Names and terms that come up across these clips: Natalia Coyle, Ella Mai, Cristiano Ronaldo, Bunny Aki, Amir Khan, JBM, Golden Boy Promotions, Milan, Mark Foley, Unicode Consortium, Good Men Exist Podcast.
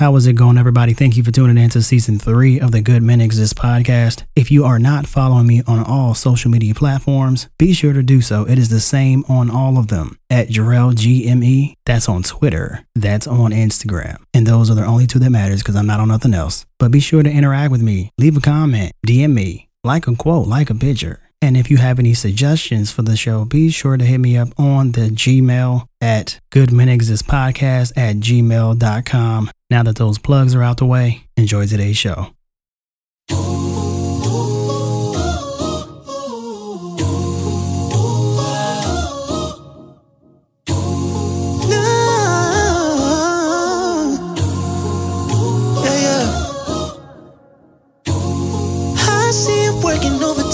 How is it going, everybody? Thank you for tuning in to Season 3 of the Good Men Exist podcast. If you are not following me on all social media platforms, be sure to do so. It is the same on all of them. At Jarrell GME, that's on Twitter, that's on Instagram. And those are the only two that matters because I'm not on nothing else. But be sure to interact with me, leave a comment, DM me, like a quote, like a picture. And if you have any suggestions for the show, be sure to hit me up on the Gmail at goodmenexistpodcast@gmail.com. Now that those plugs are out the way, enjoy today's show.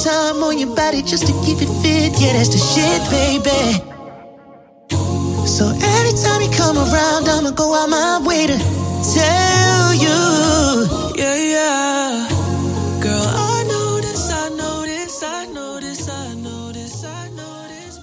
Time on your body just to keep it fit. Yeah, that's the shit, baby. So every time you come around, I'ma go out my way to tell you. Yeah, yeah. Girl, I know this,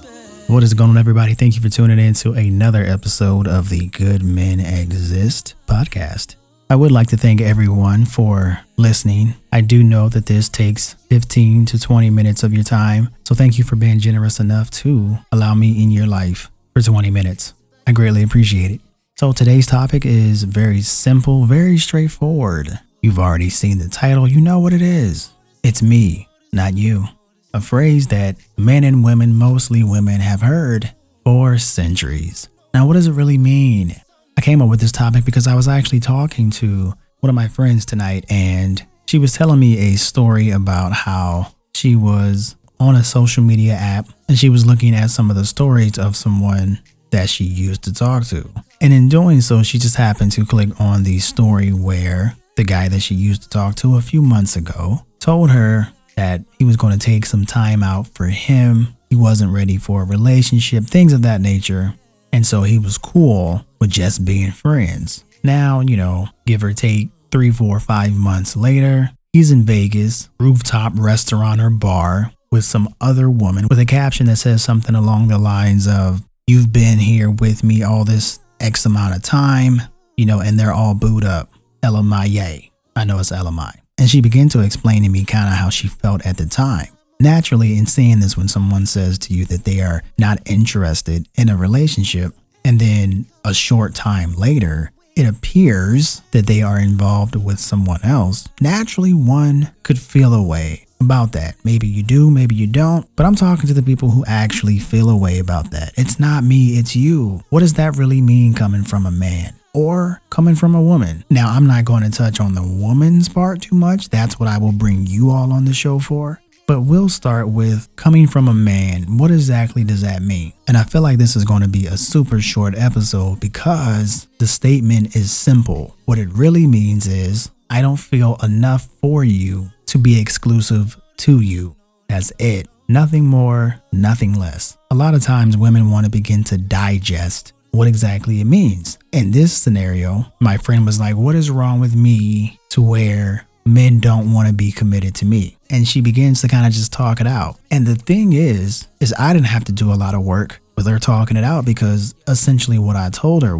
baby. What is going on, everybody? Thank you for tuning in to another episode of the Good Men Exist podcast. I would like to thank everyone for listening. I do know that this takes 15 to 20 minutes of your time, so thank you for being generous enough to allow me in your life for 20 minutes. I greatly appreciate it. So today's topic is very simple, very straightforward. You've already seen the title. You know what it is. It's me, not you. A phrase that men and women, mostly women, have heard for centuries. Now, what does it really mean? I came up with this topic because I was actually talking to one of my friends tonight, and she was telling me a story about how she was on a social media app and she was looking at some of the stories of someone that she used to talk to. And in doing so, she just happened to click on the story where the guy that she used to talk to a few months ago told her that he was going to take some time out for him. He wasn't ready for a relationship, things of that nature. And so he was cool with just being friends. Now, you know, give or take 3, 4, 5 months later, he's in Vegas, rooftop restaurant or bar with some other woman with a caption that says something along the lines of, "You've been here with me all this X amount of time," you know, and they're all booed up. Ella Mai. I know it's Ella Mai. And she began to explain to me kind of how she felt at the time. Naturally, in seeing this, when someone says to you that they are not interested in a relationship, and then a short time later, it appears that they are involved with someone else, naturally, one could feel a way about that. Maybe you do, maybe you don't, but I'm talking to the people who actually feel a way about that. It's not me, it's you. What does that really mean coming from a man? Or coming from a woman? Now, I'm not going to touch on the woman's part too much. That's what I will bring you all on the show for. But we'll start with coming from a man. What exactly does that mean? And I feel like this is going to be a super short episode because the statement is simple. What it really means is, I don't feel enough for you to be exclusive to you. That's it. Nothing more, nothing less. A lot of times women want to begin to digest what exactly it means. In this scenario, my friend was like, what is wrong with me to where men don't want to be committed to me? And she begins to kind of just talk it out. And the thing is I didn't have to do a lot of work with her talking it out, because essentially what I told her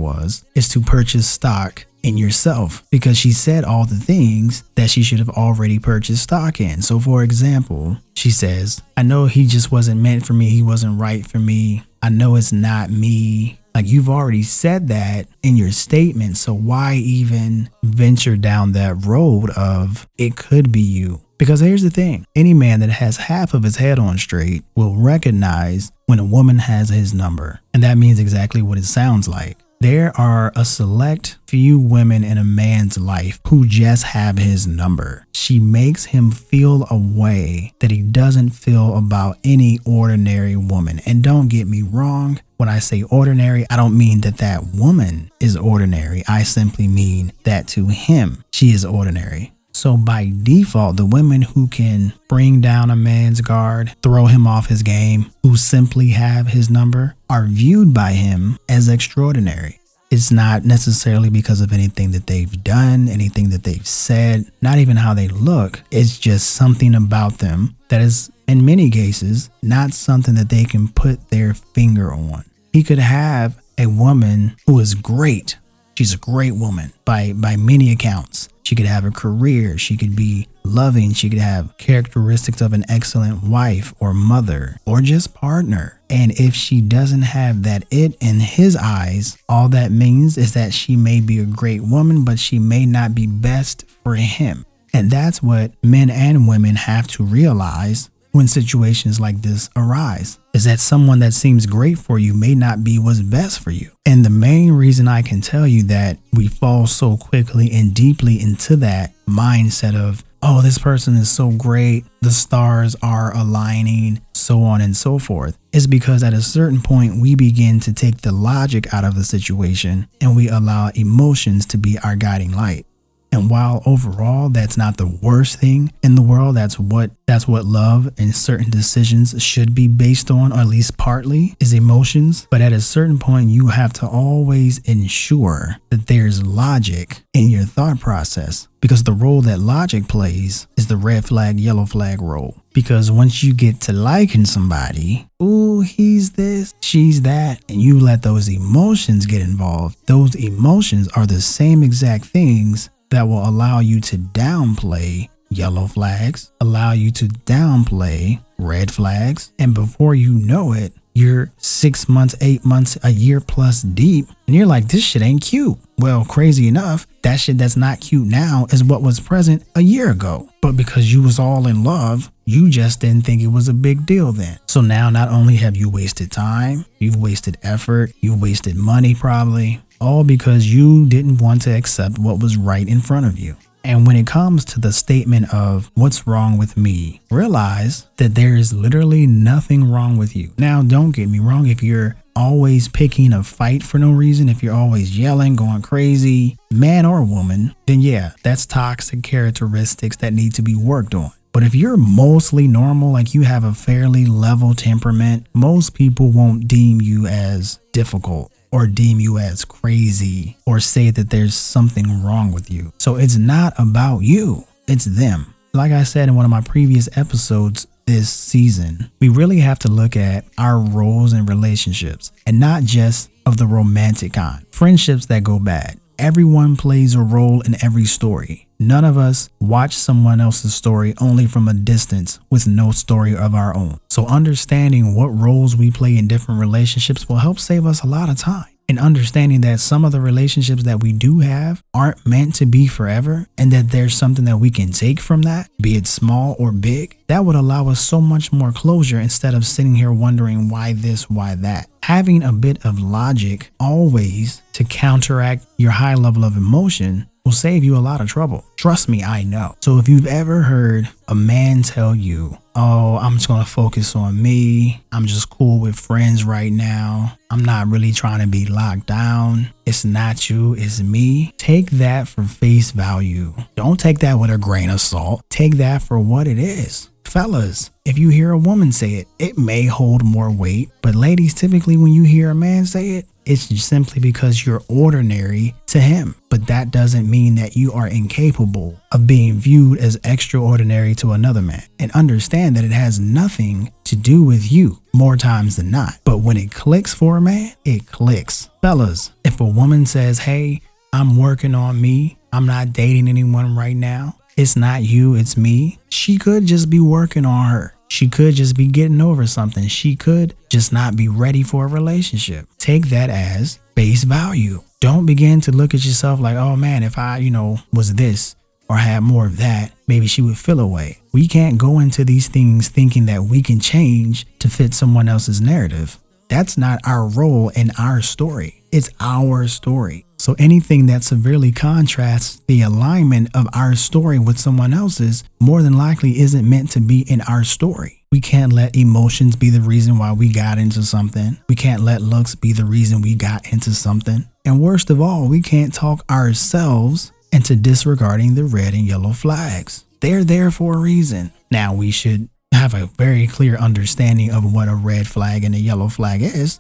is to purchase stock in yourself, because she said all the things that she should have already purchased stock in. So for example, she says, I know he just wasn't meant for me. He wasn't right for me. I know it's not me. Like, you've already said that in your statement, so why even venture down that road of it could be you? Because here's the thing, any man that has half of his head on straight will recognize when a woman has his number. And that means exactly what it sounds like. There are a select few women in a man's life who just have his number. She makes him feel a way that he doesn't feel about any ordinary woman. And don't get me wrong, when I say ordinary, I don't mean that that woman is ordinary. I simply mean that to him, she is ordinary. So by default, the women who can bring down a man's guard, throw him off his game, who simply have his number, are viewed by him as extraordinary. It's not necessarily because of anything that they've done, anything that they've said, not even how they look. It's just something about them that is, in many cases, not something that they can put their finger on. He could have a woman who is great, She's a great woman by many accounts. She could have a career. She could be loving. She could have characteristics of an excellent wife or mother or just partner. And if she doesn't have that it in his eyes, all that means is that she may be a great woman, but she may not be best for him. And that's what men and women have to realize when situations like this arise, is that someone that seems great for you may not be what's best for you. And the main reason I can tell you that we fall so quickly and deeply into that mindset of, oh, this person is so great, the stars are aligning, so on and so forth, is because at a certain point we begin to take the logic out of the situation and we allow emotions to be our guiding light. And while overall that's not the worst thing in the world, that's what love and certain decisions should be based on, or at least partly, is emotions. But at a certain point, you have to always ensure that there's logic in your thought process, because the role that logic plays is the red flag, yellow flag role. Because once you get to liking somebody, ooh, he's this, she's that, and you let those emotions get involved, those emotions are the same exact things that will allow you to downplay yellow flags, allow you to downplay red flags. And before you know it, you're 6 months, 8 months, a year plus deep, and you're like, this shit ain't cute. Well, crazy enough, that shit that's not cute now is what was present a year ago. But because you was all in love, you just didn't think it was a big deal then. So now not only have you wasted time, you've wasted effort, you've wasted money probably, all because you didn't want to accept what was right in front of you. And when it comes to the statement of what's wrong with me, realize that there is literally nothing wrong with you. Now, don't get me wrong. If you're always picking a fight for no reason, if you're always yelling, going crazy, man or woman, then yeah, that's toxic characteristics that need to be worked on. But if you're mostly normal, like you have a fairly level temperament, most people won't deem you as difficult, or deem you as crazy, or say that there's something wrong with you. So it's not about you, it's them. Like I said in one of my previous episodes this season, we really have to look at our roles in relationships, and not just of the romantic kind. Friendships that go bad. Everyone plays a role in every story. None of us watch someone else's story only from a distance with no story of our own. So understanding what roles we play in different relationships will help save us a lot of time. And understanding that some of the relationships that we do have aren't meant to be forever, and that there's something that we can take from that, be it small or big, that would allow us so much more closure instead of sitting here wondering why this, why that. Having a bit of logic always to counteract your high level of emotion will save you a lot of trouble. Trust me, I know. So if you've ever heard a man tell you, oh, I'm just going to focus on me, I'm just cool with friends right now, I'm not really trying to be locked down, it's not you, it's me, take that for face value. Don't take that with a grain of salt. Take that for what it is. Fellas, if you hear a woman say it, it may hold more weight. But ladies, typically when you hear a man say it, it's simply because you're ordinary to him. But that doesn't mean that you are incapable of being viewed as extraordinary to another man. And understand that it has nothing to do with you more times than not. But when it clicks for a man, it clicks. Fellas, if a woman says, hey, I'm working on me, I'm not dating anyone right now, it's not you, it's me, she could just be working on her. She could just be getting over something. She could just not be ready for a relationship. Take that as face value. Don't begin to look at yourself like, oh man, if I, was this or had more of that, maybe she would feel away. We can't go into these things thinking that we can change to fit someone else's narrative. That's not our role in our story. It's our story. So anything that severely contrasts the alignment of our story with someone else's more than likely isn't meant to be in our story. We can't let emotions be the reason why we got into something. We can't let looks be the reason we got into something. And worst of all, we can't talk ourselves into disregarding the red and yellow flags. They're there for a reason. Now, we should have a very clear understanding of what a red flag and a yellow flag is.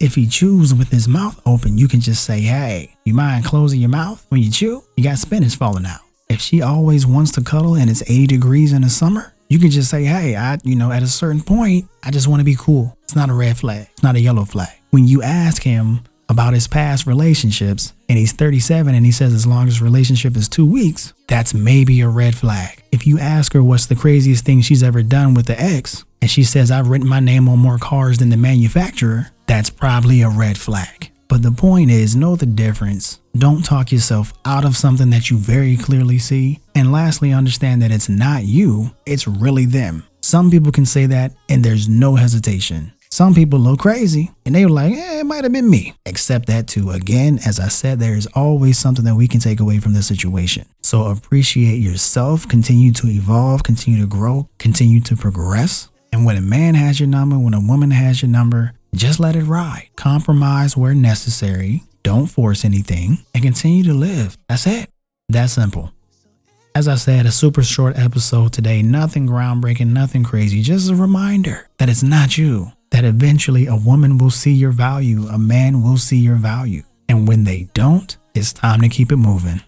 If he chews with his mouth open, you can just say, hey, you mind closing your mouth when you chew? You got spinach falling out. If she always wants to cuddle and it's 80 degrees in the summer, you can just say, hey, I at a certain point, I just want to be cool. It's not a red flag. It's not a yellow flag. When you ask him, about his past relationships, and he's 37 and he says his longest relationship is 2 weeks, that's maybe a red flag. If you ask her what's the craziest thing she's ever done with the ex, and she says, I've written my name on more cars than the manufacturer, that's probably a red flag. But the point is, know the difference. Don't talk yourself out of something that you very clearly see. And lastly, understand that it's not you, it's really them. Some people can say that and there's no hesitation. Some people look crazy and they were like, it might have been me. Accept that too. Again, as I said, there is always something that we can take away from the situation. So appreciate yourself, continue to evolve, continue to grow, continue to progress. And when a man has your number, when a woman has your number, just let it ride. Compromise where necessary. Don't force anything and continue to live. That's it. That simple. As I said, a super short episode today. Nothing groundbreaking, nothing crazy. Just a reminder that it's not you. That eventually a woman will see your value, a man will see your value. And when they don't, it's time to keep it moving.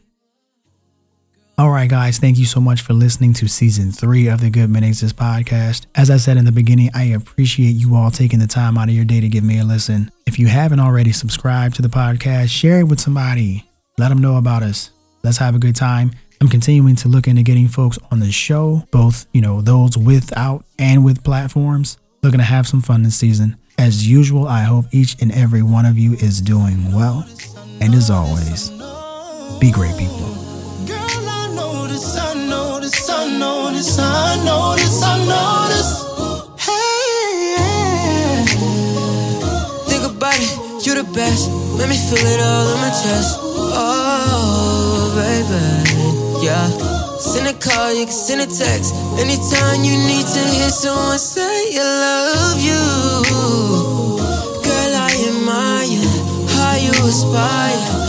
Alright guys, thank you so much for listening to season 3 of the Good Men Exist podcast. As I said in the beginning, I appreciate you all taking the time out of your day to give me a listen. If you haven't already subscribed to the podcast, share it with somebody. Let them know about us. Let's have a good time. I'm continuing to look into getting folks on the show, both, those without and with platforms. Looking to have some fun this season. As usual, I hope each and every one of you is doing well. And as always, be great people. Girl, I notice, I notice, I notice, I notice, I notice. Hey, yeah. Think about it, you the best. Let me feel it all in my chest. Oh, baby, yeah. Send a call, you can send a text. Anytime you need to hear someone say I love you. Girl, I admire how you aspire.